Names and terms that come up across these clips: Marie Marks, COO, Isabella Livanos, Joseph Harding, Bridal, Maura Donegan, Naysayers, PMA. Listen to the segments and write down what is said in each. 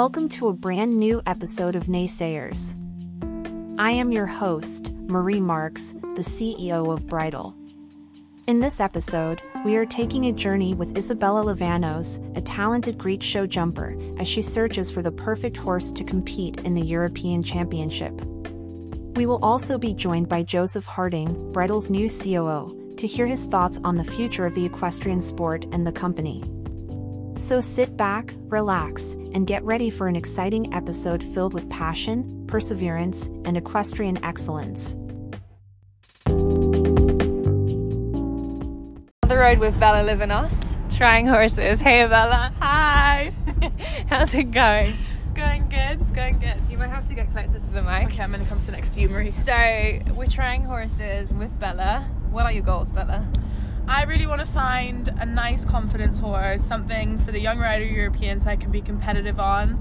Welcome to a brand new episode of Naysayers. I am your host, Marie Marks, the CEO of Bridal. In this episode, we are taking a journey with Isabella Livanos, a talented Greek show jumper, as she searches for the perfect horse to compete in the European Championship. We will also be joined by Joseph Harding, Bridal's new COO, to hear his thoughts on the future of the equestrian sport and the company. So sit back, relax, and get ready for an exciting episode filled with passion, perseverance, and equestrian excellence. The road with Bella Livanos, trying horses. Hey Bella. Hi. How's it going? It's going good. It's going good. You might have to get closer to the mic. Okay, I'm going to come to next to you, Marie. So we're trying horses with Bella. What are your goals, Bella? I really want to find a nice confidence horse, something for the young rider Europeans I can be competitive on,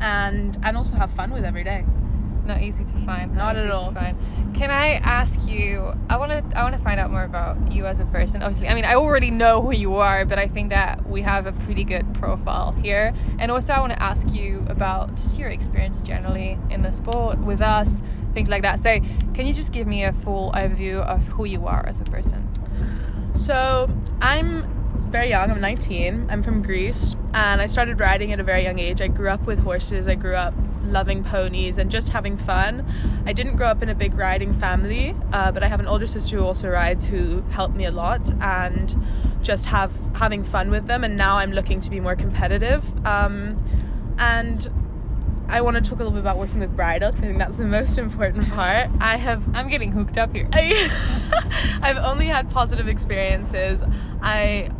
and also have fun with every day. Not easy to find. Not at all. Can I ask you, I want to find out more about you as a person. Obviously, I mean, I already know who you are, but I think that we have a pretty good profile here. And also I want to ask you about just your experience generally in the sport with us, things like that. So can you just give me a full overview of who you are as a person? So I'm very young, I'm 19, I'm from Greece, and I started riding at a very young age. I grew up with horses, I grew up loving ponies and just having fun. I didn't grow up in a big riding family, but I have an older sister who also rides, who helped me a lot, and just having fun with them. And now I'm looking to be more competitive, and I want to talk a little bit about working with Bridal, because I think that's the most important part. I'm getting hooked up here. I've only had positive experiences.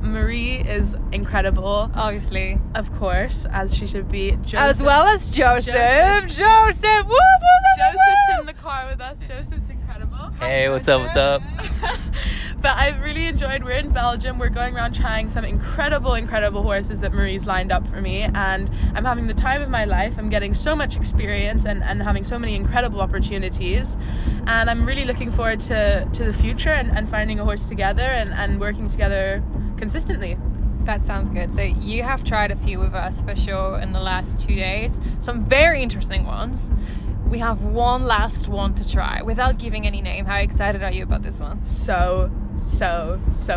Marie is incredible, obviously, of course, as she should be. Joseph, as well as Joseph. Woo, woo, woo, Joseph's in the car with us. Joseph's incredible. Hey, what's up? What's up? But I've really enjoyed. We're in Belgium. We're going around trying some incredible horses that Marie's lined up for me, and I'm having the time of my life. I'm getting so much experience and having so many incredible opportunities, and I'm really looking forward to the future and finding a horse together and working together consistently. That sounds good. So you have tried a few with us for sure in the last 2 days, some very interesting ones. We have one last one to try without giving any name. How excited are you about this one? So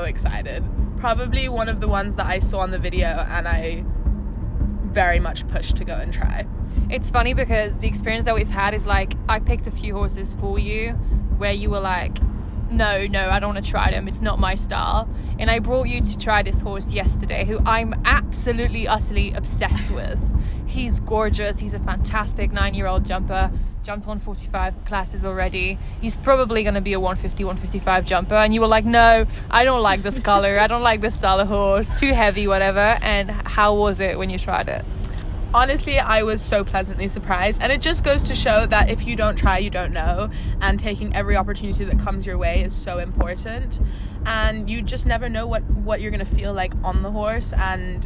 excited. Probably one of the ones that I saw on the video and I very much pushed to go and try. It's funny because the experience that we've had is like, I picked a few horses for you where you were like, no, I don't want to try them, it's not my style. And I brought you to try this horse yesterday who I'm absolutely utterly obsessed with. He's gorgeous. He's a fantastic 9-year-old jumper. Jumped 145 classes already. He's probably going to be a 150, 155 jumper. And you were like, no, I don't like this color. I don't like this style of horse. Too heavy, whatever. And how was it when you tried it? Honestly, I was so pleasantly surprised, and it just goes to show that if you don't try, you don't know, and taking every opportunity that comes your way is so important, and you just never know what you're going to feel like on the horse, and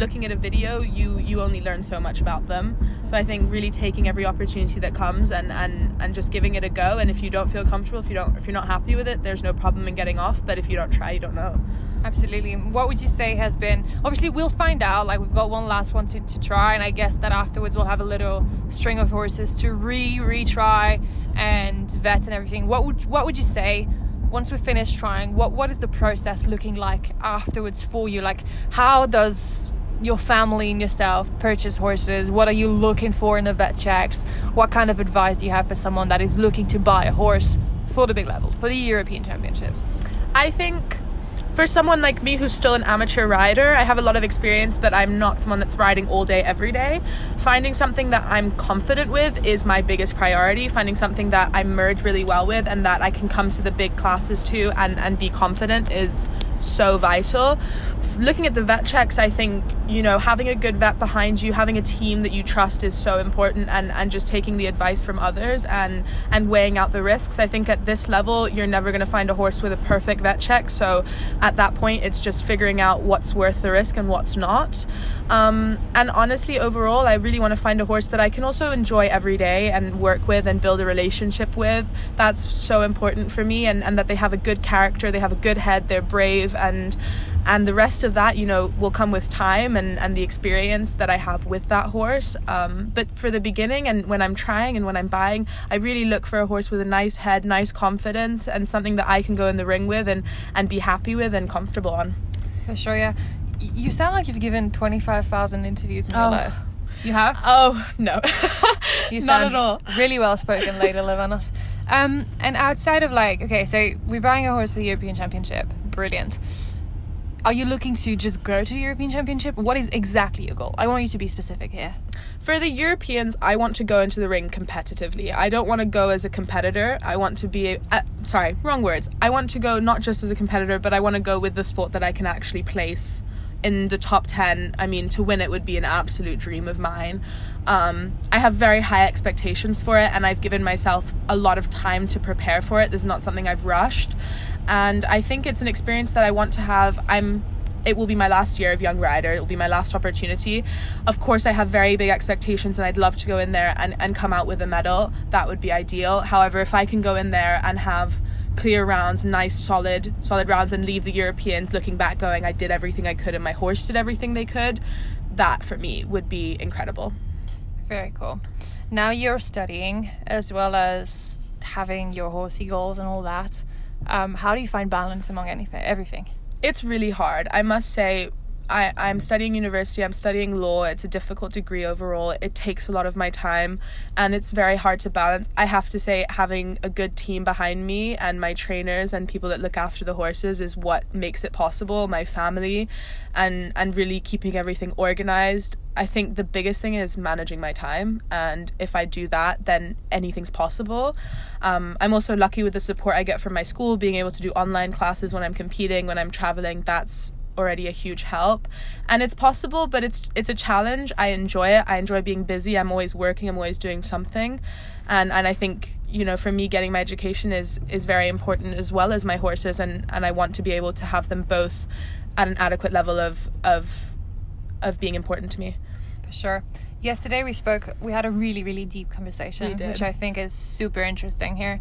looking at a video, you only learn so much about them. So I think really taking every opportunity that comes and just giving it a go, and if you don't feel comfortable, if you're not happy with it, there's no problem in getting off, but if you don't try, you don't know. Absolutely. What would you say has been, obviously we'll find out, like we've got one last one to try, and I guess that afterwards we'll have a little string of horses to retry and vet and everything. What would you say once we finish trying, what is the process looking like afterwards for you? Like, how does your family and yourself purchase horses? What are you looking for in the vet checks? What kind of advice do you have for someone that is looking to buy a horse for the big level, for the European Championships? I think for someone like me who's still an amateur rider, I have a lot of experience, but I'm not someone that's riding all day, every day. Finding something that I'm confident with is my biggest priority. Finding something that I merge really well with and that I can come to the big classes to and be confident is so vital. Looking at the vet checks, I think, you know, having a good vet behind you, having a team that you trust is so important, and just taking the advice from others and weighing out the risks. I think at this level you're never going to find a horse with a perfect vet check, so at that point it's just figuring out what's worth the risk and what's not, and honestly overall I really want to find a horse that I can also enjoy every day and work with and build a relationship with. That's so important for me, and that they have a good character, they have a good head, they're brave, and And the rest of that, you know, will come with time and the experience that I have with that horse. But for the beginning, and when I'm trying and when I'm buying, I really look for a horse with a nice head, nice confidence, and something that I can go in the ring with and be happy with and comfortable on. For sure, yeah. You sound like you've given 25,000 interviews in your life. You have? Oh, no. You sound not at all. Really well spoken, Lady Livanos. And outside of like, okay, so we're buying a horse for the European Championship. Brilliant. Are you looking to just go to the European Championship? What is exactly your goal? I want you to be specific here. For the Europeans, I want to go into the ring competitively. I don't want to go as a competitor. I want to be... sorry, wrong words. I want to go not just as a competitor, but I want to go with the thought that I can actually place in the top 10. I mean, to win it would be an absolute dream of mine. I have very high expectations for it, and I've given myself a lot of time to prepare for it. There's not something I've rushed, and I think it's an experience that I want to have. It will be my last year of Young Rider. It will be my last opportunity. Of course, I have very big expectations, and I'd love to go in there and come out with a medal. That would be ideal. However, if I can go in there and have clear rounds, nice solid rounds, and leave the Europeans looking back going, I did everything I could and my horse did everything they could, that for me would be incredible. Very cool. Now you're studying as well as having your horsey goals and all that. How do you find balance among everything? It's really hard. I must say, I'm studying university, I'm studying law. It's a difficult degree overall. It takes a lot of my time, and it's very hard to balance. I have to say, having a good team behind me and my trainers and people that look after the horses is what makes it possible, my family, and really keeping everything organized. I think the biggest thing is managing my time, and if I do that, then anything's possible. I'm also lucky with the support I get from my school, being able to do online classes when I'm competing, when I'm traveling. That's already a huge help, and it's possible, but it's a challenge. I enjoy it. I enjoy being busy. I'm always working, I'm always doing something, and I think, you know, for me, getting my education is very important, as well as my horses, and I want to be able to have them both at an adequate level of being important to me. For sure. Yesterday we had a really, really deep conversation, which I think is super interesting here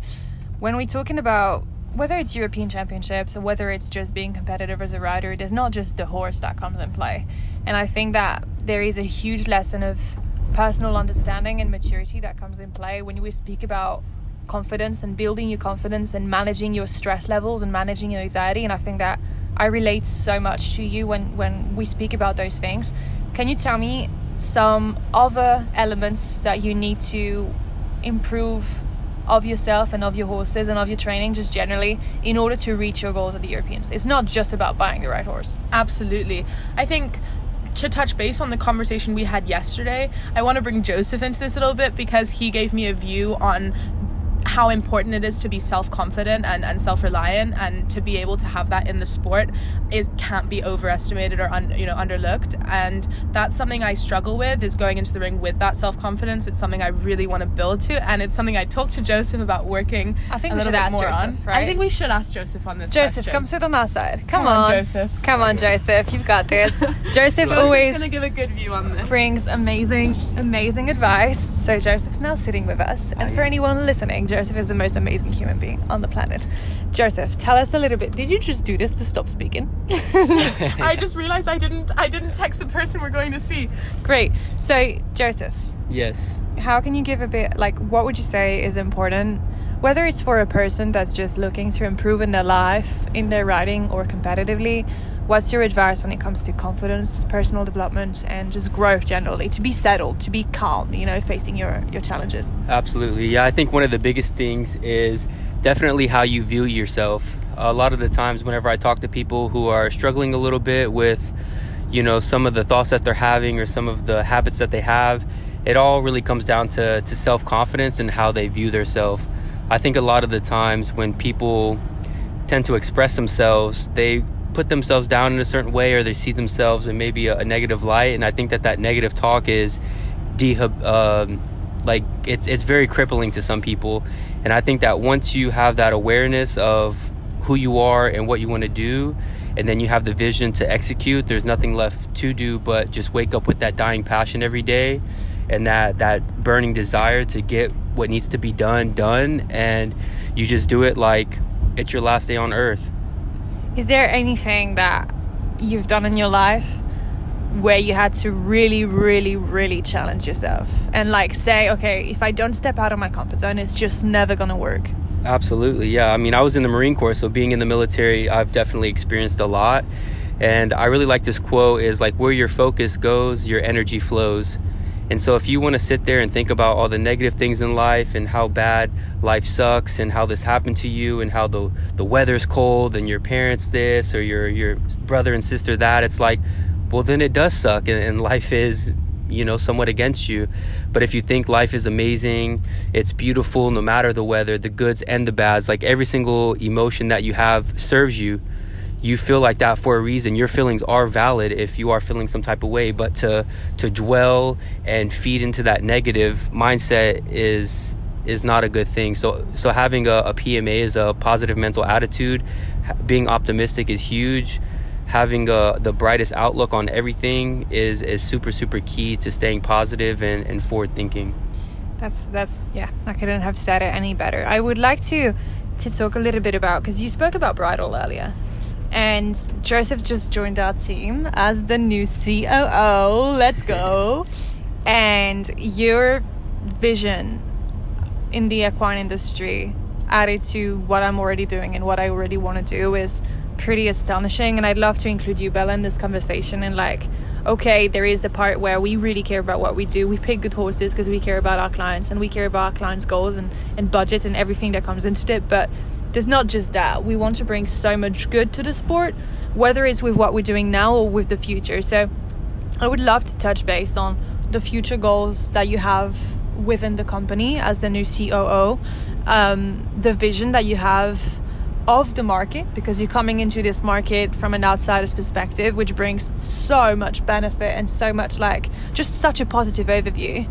when we're talking about whether it's European Championships or whether it's just being competitive as a rider. There's not just the horse that comes in play. And I think that there is a huge lesson of personal understanding and maturity that comes in play when we speak about confidence and building your confidence and managing your stress levels and managing your anxiety. And I think that I relate so much to you when we speak about those things. Can you tell me some other elements that you need to improve of yourself and of your horses and of your training, just generally, in order to reach your goals at the Europeans? It's not just about buying the right horse. Absolutely. I think, to touch base on the conversation we had yesterday, I want to bring Joseph into this a little bit, because he gave me a view on how important it is to be self-confident and self-reliant, and to be able to have that in the sport is can't be overestimated or underlooked. And that's something I struggle with, is going into the ring with that self-confidence. It's something I really want to build to, and it's something I talked to Joseph about working I think a we little should bit ask more Joseph, on. Right? I think we should ask Joseph on this Joseph, question. Come sit on our side. Come on, Joseph. Come on, Joseph. You've got this. Joseph always going to give a good view on this. Brings amazing advice. So Joseph's now sitting with us, and for anyone listening, Joseph is the most amazing human being on the planet. Joseph, tell us a little bit. Did you just do this to stop speaking? I just realized I didn't text the person we're going to see. Great. So, Joseph. Yes. How can you give a bit, like, what would you say is important, whether it's for a person that's just looking to improve in their life, in their riding, or competitively? What's your advice when it comes to confidence, personal development, and just growth generally, to be settled, to be calm, you know, facing your challenges? Absolutely. Yeah, I think one of the biggest things is definitely how you view yourself. A lot of the times whenever I talk to people who are struggling a little bit with, you know, some of the thoughts that they're having or some of the habits that they have, it all really comes down to self-confidence and how they view themselves. I think a lot of the times when people tend to express themselves, they put themselves down in a certain way, or they see themselves in maybe a negative light, and I think that negative talk is it's very crippling to some people. And I think that once you have that awareness of who you are and what you want to do, and then you have the vision to execute, there's nothing left to do but just wake up with that dying passion every day, and that burning desire to get what needs to be done, and you just do it like it's your last day on earth. Is there anything that you've done in your life where you had to really, really, really challenge yourself and like say, okay, if I don't step out of my comfort zone, it's just never gonna work? Absolutely, yeah. I mean, I was in the Marine Corps, so being in the military, I've definitely experienced a lot. And I really like this quote is like, where your focus goes, your energy flows. And so if you want to sit there and think about all the negative things in life and how bad life sucks and how this happened to you and how the weather's cold and your parents this or your brother and sister that, it's like, well, then it does suck and life is, you know, somewhat against you. But if you think life is amazing, it's beautiful, no matter the weather, the goods and the bads, like every single emotion that you have serves you. You feel like that for a reason. Your feelings are valid if you are feeling some type of way, but to dwell and feed into that negative mindset is not a good thing. So having a PMA is a positive mental attitude. Being optimistic is huge. Having the brightest outlook on everything is super, super key to staying positive and forward thinking. That's yeah, I couldn't have said it any better. I would like to talk a little bit about, because you spoke about Bridal earlier. And Joseph just joined our team as the new COO. Let's go. And your vision in the equine industry added to what I'm already doing and what I already want to do is pretty astonishing. And I'd love to include you, Bella, in this conversation. And like, okay, there is the part where we really care about what we do. We pick good horses because we care about our clients and we care about our clients' goals and budget and everything that comes into it. But there's not just that. We want to bring so much good to the sport, whether it's with what we're doing now or with the future. So I would love to touch base on the future goals that you have within the company as the new COO, the vision that you have of the market, because you're coming into this market from an outsider's perspective, which brings so much benefit and so much, like, just such a positive overview.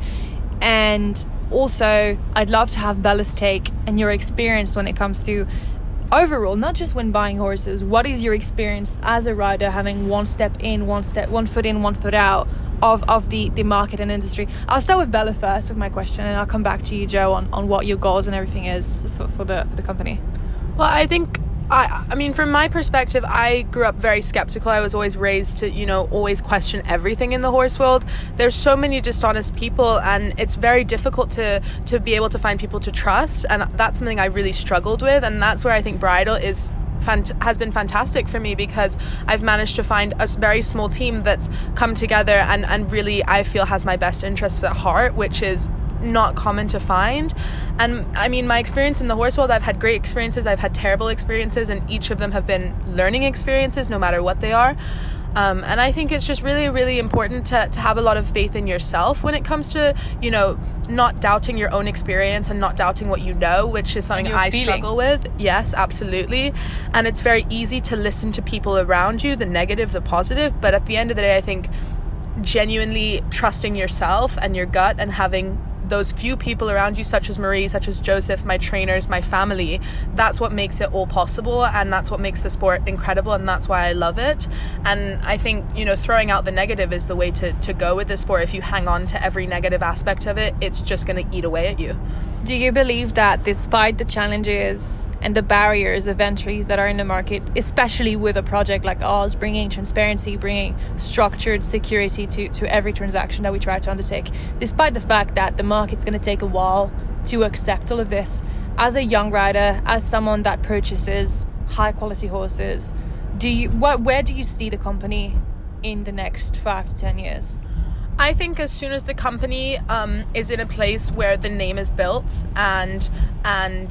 And also, I'd love to have Bella's take and your experience when it comes to overall, not just when buying horses. What is your experience as a rider having one foot in, one foot out of the market and industry? I'll start with Bella first with my question, and I'll come back to you, Joe, on what your goals and everything is for the company. Well, I think, I mean, from my perspective, I grew up very skeptical. I was always raised to, you know, always question everything in the horse world. There's so many dishonest people, and it's very difficult to be able to find people to trust. And that's something I really struggled with. And that's where I think Bridal has been fantastic for me, because I've managed to find a very small team that's come together and really, I feel, has my best interests at heart, which is not common to find. And I mean, my experience in the horse world, I've had great experiences, I've had terrible experiences, and each of them have been learning experiences, no matter what they are. And I think it's just really, really important to have a lot of faith in yourself when it comes to, you know, not doubting your own experience and not doubting what you know, which is something I struggle with. Yes, absolutely. And it's very easy to listen to people around you, the negative, the positive. But at the end of the day, I think genuinely trusting yourself and your gut and having those few people around you, such as Marie, such as Joseph, my trainers, my family, that's what makes it all possible, and that's what makes the sport incredible, and that's why I love it. And I think, you know, throwing out the negative is the way to go with the sport. If you hang on to every negative aspect of it, it's just going to eat away at you. Do you believe that despite the challenges and the barriers of entries that are in the market, especially with a project like ours, bringing transparency, bringing structured security to every transaction that we try to undertake, despite the fact that the market's going to take a while to accept all of this, as a young rider, as someone that purchases high quality horses, where do you see the company in the next 5 to 10 years? I think as soon as the company is in a place where the name is built and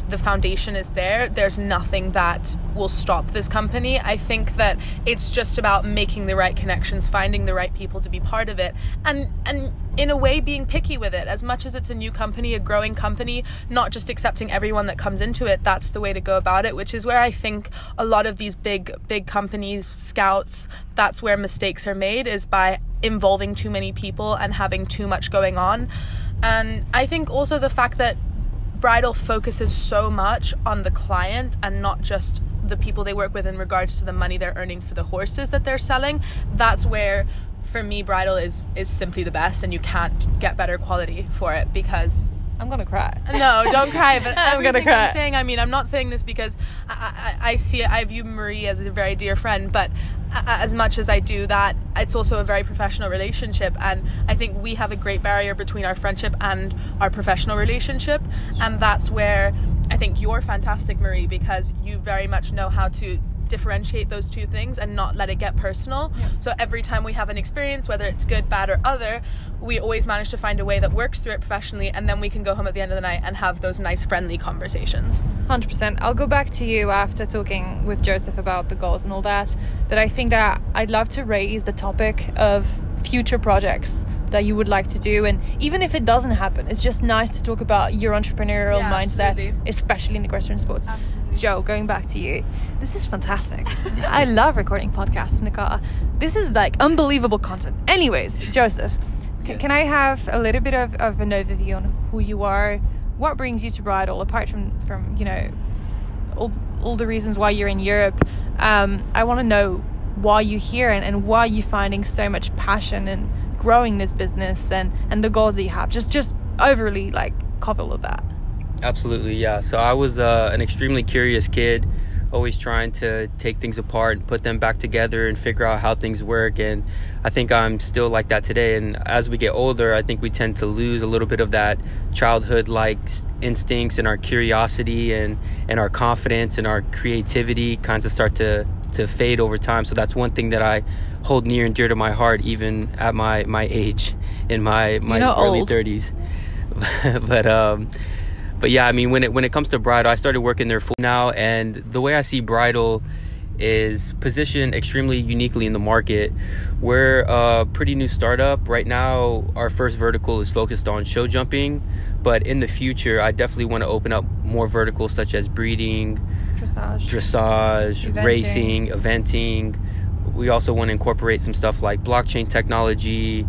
the foundation is there, there's nothing that will stop this company. I think that it's just about making the right connections, finding the right people to be part of it, and in a way being picky with it. As much as it's a new company, a growing company, not just accepting everyone that comes into it, that's the way to go about it, which is where I think a lot of these big companies, scouts, that's where mistakes are made, is by involving too many people and having too much going on. And I think also the fact that Bridal focuses so much on the client and not just the people they work with in regards to the money they're earning for the horses that they're selling, that's where, for me, Bridal is simply the best, and you can't get better quality for it, because I'm gonna cry. No, don't cry. But I'm gonna cry. I'm not saying this because I see it. I view Marie as a very dear friend, but as much as I do that, it's also a very professional relationship, and I think we have a great barrier between our friendship and our professional relationship, and that's where I think you're fantastic, Marie, because you very much know how to differentiate those two things and not let it get personal. Yeah. So every time we have an experience, whether it's good, bad, or other, we always manage to find a way that works through it professionally, and then we can go home at the end of the night and have those nice friendly conversations. 100%. I'll go back to you after talking with Joseph about the goals and all that, but I think that I'd love to raise the topic of future projects that you would like to do, and even if it doesn't happen, it's just nice to talk about your entrepreneurial mindset, absolutely. Especially in equestrian sports. Absolutely. Jo, going back to you, this is fantastic. I love recording podcasts in the car. This is like unbelievable content. Anyways, Joseph, can I have a little bit of an overview on who you are, what brings you to Bridal, apart from you know all the reasons why you're in Europe? I want to know why you're here and why you're finding so much passion and growing this business and the goals that you have. Just overly like cover all of that. Absolutely, yeah. So I was an extremely curious kid, always trying to take things apart and put them back together and figure out how things work, and I think I'm still like that today. And as we get older, I think we tend to lose a little bit of that childhood like instincts, and our curiosity and our confidence and our creativity kinds of start to fade over time. So that's one thing that I hold near and dear to my heart, even at my age, in my early 30s. But yeah, I mean, when it comes to Bridal, I started working there full now, and the way I see Bridal is positioned extremely uniquely in the market. We're a pretty new startup. Right now, our first vertical is focused on show jumping, but in the future, I definitely want to open up more verticals such as breeding, dressage, eventing, racing, eventing. We also want to incorporate some stuff like blockchain technology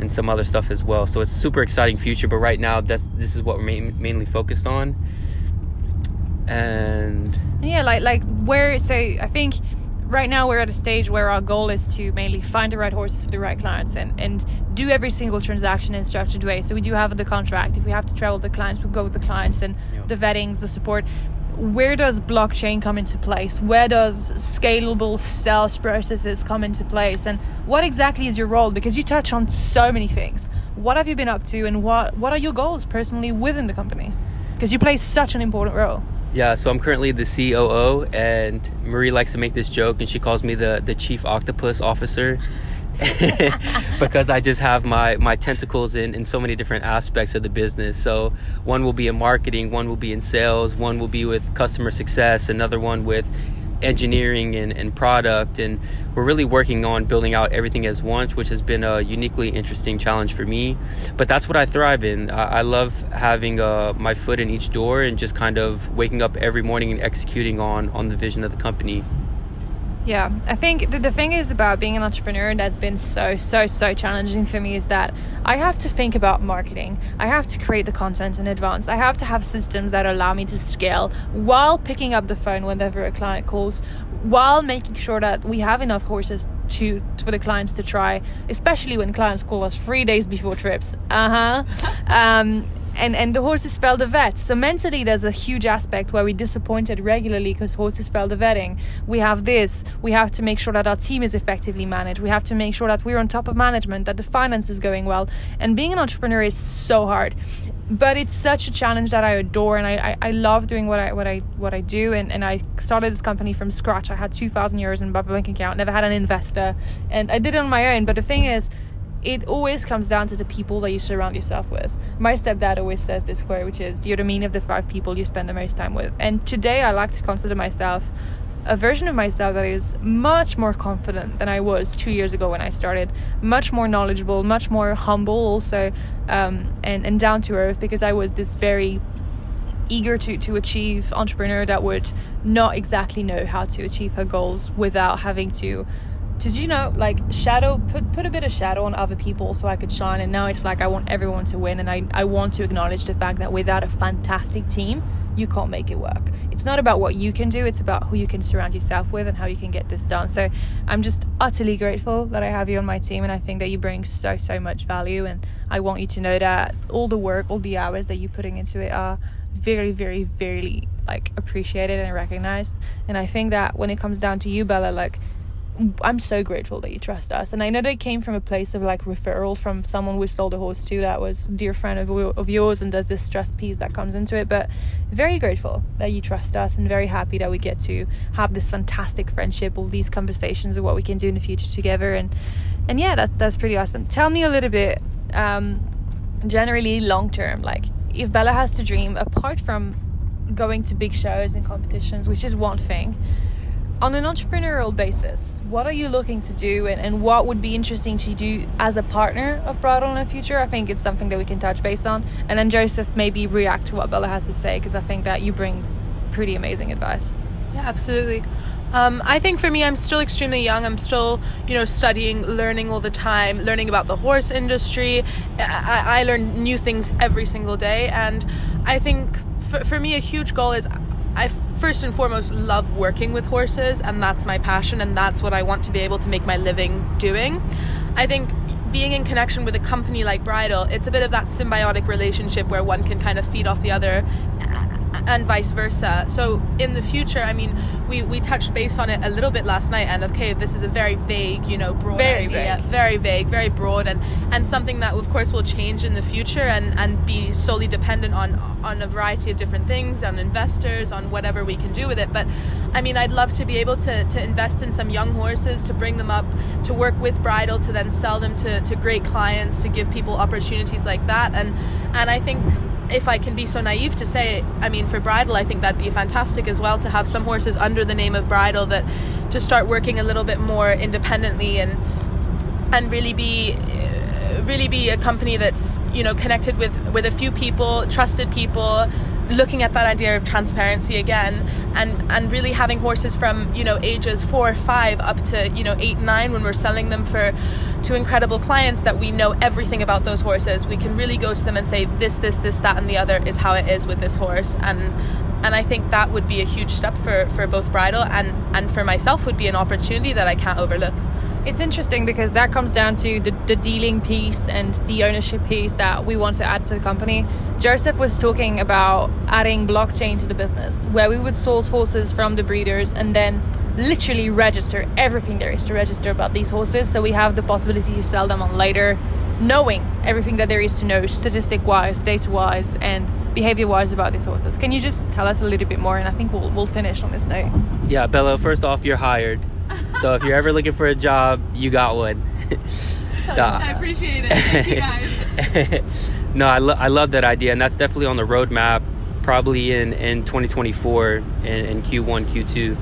and some other stuff as well. So it's a super exciting future, but right now this is what we're mainly focused on. And yeah, like where, so I think right now we're at a stage where our goal is to mainly find the right horses for the right clients and do every single transaction in a structured way. So we do have the contract. If we have to travel the clients, we go with the clients, and the vettings, the support. Where does blockchain come into place? Where does scalable sales processes come into place? And what exactly is your role? Because you touch on so many things. What have you been up to, and what are your goals personally within the company? Because you play such an important role. Yeah, so I'm currently the COO, and Marie likes to make this joke, and she calls me the Chief Octopus Officer because I just have my tentacles in so many different aspects of the business. So one will be in marketing, one will be in sales, one will be with customer success, another one with engineering and product, and we're really working on building out everything as one, which has been a uniquely interesting challenge for me, but that's what I thrive in. I love having my foot in each door and just kind of waking up every morning and executing on the vision of the company. Yeah, I think the thing is about being an entrepreneur that's been so challenging for me is that I have to think about marketing. I have to create the content in advance. I have to have systems that allow me to scale while picking up the phone whenever a client calls, while making sure that we have enough horses for the clients to try, especially when clients call us 3 days before trips. And the horses fail the vet. So mentally, there's a huge aspect where we're disappointed regularly because horses fail the vetting. We have this. We have to make sure that our team is effectively managed. We have to make sure that we're on top of management, that the finance is going well. And being an entrepreneur is so hard, but it's such a challenge that I adore, and I love doing what I do. And I started this company from scratch. I had 2,000 euros in my bank account. Never had an investor, and I did it on my own. But the thing is, it always comes down to the people that you surround yourself with. My stepdad always says this quote, which is, you're the mean of the 5 people you spend the most time with. And today I like to consider myself a version of myself that is much more confident than I was 2 years ago when I started, much more knowledgeable, much more humble also, and down to earth, because I was this very eager to achieve entrepreneur that would not exactly know how to achieve her goals without having to, did you know, like shadow, put a bit of shadow on other people so I could shine. And now it's like I want everyone to win, and I want to acknowledge the fact that without a fantastic team, you can't make it work. It's not about what you can do, it's about who you can surround yourself with and how you can get this done. So I'm just utterly grateful that I have you on my team, and I think that you bring so much value, and I want you to know that all the work, all the hours that you're putting into it are very, very, very like appreciated and recognized. And I think that when it comes down to you, Bella, like I'm so grateful that you trust us. And I know that it came from a place of like referral from someone we sold a horse to that was a dear friend of yours, and there's this trust piece that comes into it. But very grateful that you trust us, and very happy that we get to have this fantastic friendship, all these conversations of what we can do in the future together. And yeah, that's pretty awesome. Tell me a little bit generally long term, like if Bella has to dream, apart from going to big shows and competitions, which is one thing, on an entrepreneurial basis, what are you looking to do, and what would be interesting to do as a partner of Bridal in the future? I think it's something that we can touch base on, and then Joseph, maybe react to what Bella has to say, because I think that you bring pretty amazing advice. Yeah, absolutely. I think for me, I'm still extremely young. I'm still, studying, learning all the time, learning about the horse industry. I learn new things every single day. And I think for me, a huge goal is I first and foremost love working with horses, and that's my passion, and that's what I want to be able to make my living doing. I think being in connection with a company like Bridal, it's a bit of that symbiotic relationship where one can kind of feed off the other and vice versa. So in the future, I mean, we touched base on it a little bit last night, and okay, this is a very vague, broad idea. Very vague, very broad, and something that of course will change in the future and be solely dependent on a variety of different things, on investors, on whatever we can do with it. But I mean, I'd love to be able to invest in some young horses, to bring them up, to work with Bridal, to then sell them to great clients, to give people opportunities like that. And I think, if I can be so naive to say, I mean, for Bridal, I think that'd be fantastic as well, to have some horses under the name of Bridal that to start working a little bit more independently and really be a company that's, connected with a few people, trusted people, looking at that idea of transparency again, and really having horses from, ages 4 or 5 up to, 8, 9, when we're selling them to incredible clients that we know everything about those horses. We can really go to them and say, this, that, and the other is how it is with this horse. And I think that would be a huge step for both Bridal and for myself, would be an opportunity that I can't overlook. It's interesting because that comes down to the dealing piece and the ownership piece that we want to add to the company. Joseph was talking about adding blockchain to the business, where we would source horses from the breeders and then literally register everything there is to register about these horses, so we have the possibility to sell them on later, knowing everything that there is to know, statistic-wise, data-wise, and behavior-wise about these horses. Can you just tell us a little bit more? And I think we'll finish on this note. Yeah, Bella, first off, you're hired. So if you're ever looking for a job, you got one. I appreciate it. Thank you guys. No, I love that idea, and that's definitely on the roadmap, probably in 2024 and Q1, Q2.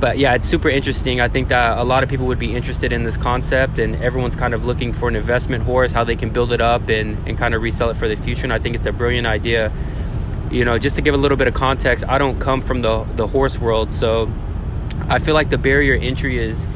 But yeah, it's super interesting. I think that a lot of people would be interested in this concept, and everyone's kind of looking for an investment horse, how they can build it up and kind of resell it for the future. And I think it's a brilliant idea. Just to give a little bit of context, I don't come from the horse world, so I feel like the barrier entry is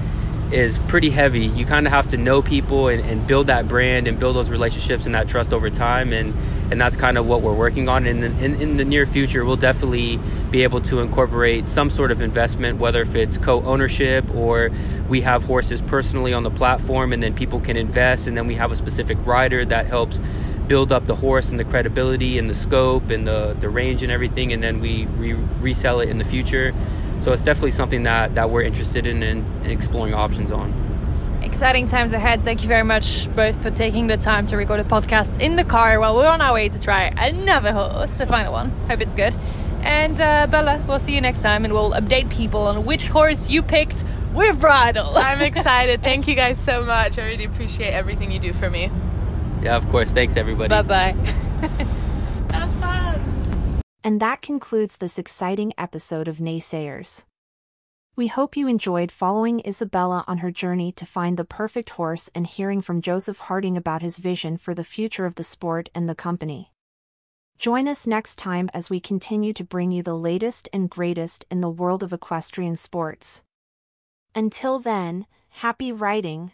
pretty heavy. You kind of have to know people and build that brand and build those relationships and that trust over time, and that's kind of what we're working on. And in the near future, we'll definitely be able to incorporate some sort of investment, whether if it's co-ownership or we have horses personally on the platform and then people can invest, and then we have a specific rider that helps build up the horse and the credibility and the scope and the range and everything, and then we resell it in the future. So it's definitely something that we're interested in and exploring options on. Exciting times ahead. Thank you very much both for taking the time to record a podcast in the car while we're on our way to try another horse, the final one. Hope it's good. And Bella, we'll see you next time, and we'll update people on which horse you picked with Bridal. I'm excited. Thank you guys so much. I really appreciate everything you do for me. Yeah, of course. Thanks, everybody. Bye-bye. That was fun. And that concludes this exciting episode of Naysayers. We hope you enjoyed following Isabella on her journey to find the perfect horse and hearing from Joseph Harding about his vision for the future of the sport and the company. Join us next time as we continue to bring you the latest and greatest in the world of equestrian sports. Until then, happy riding!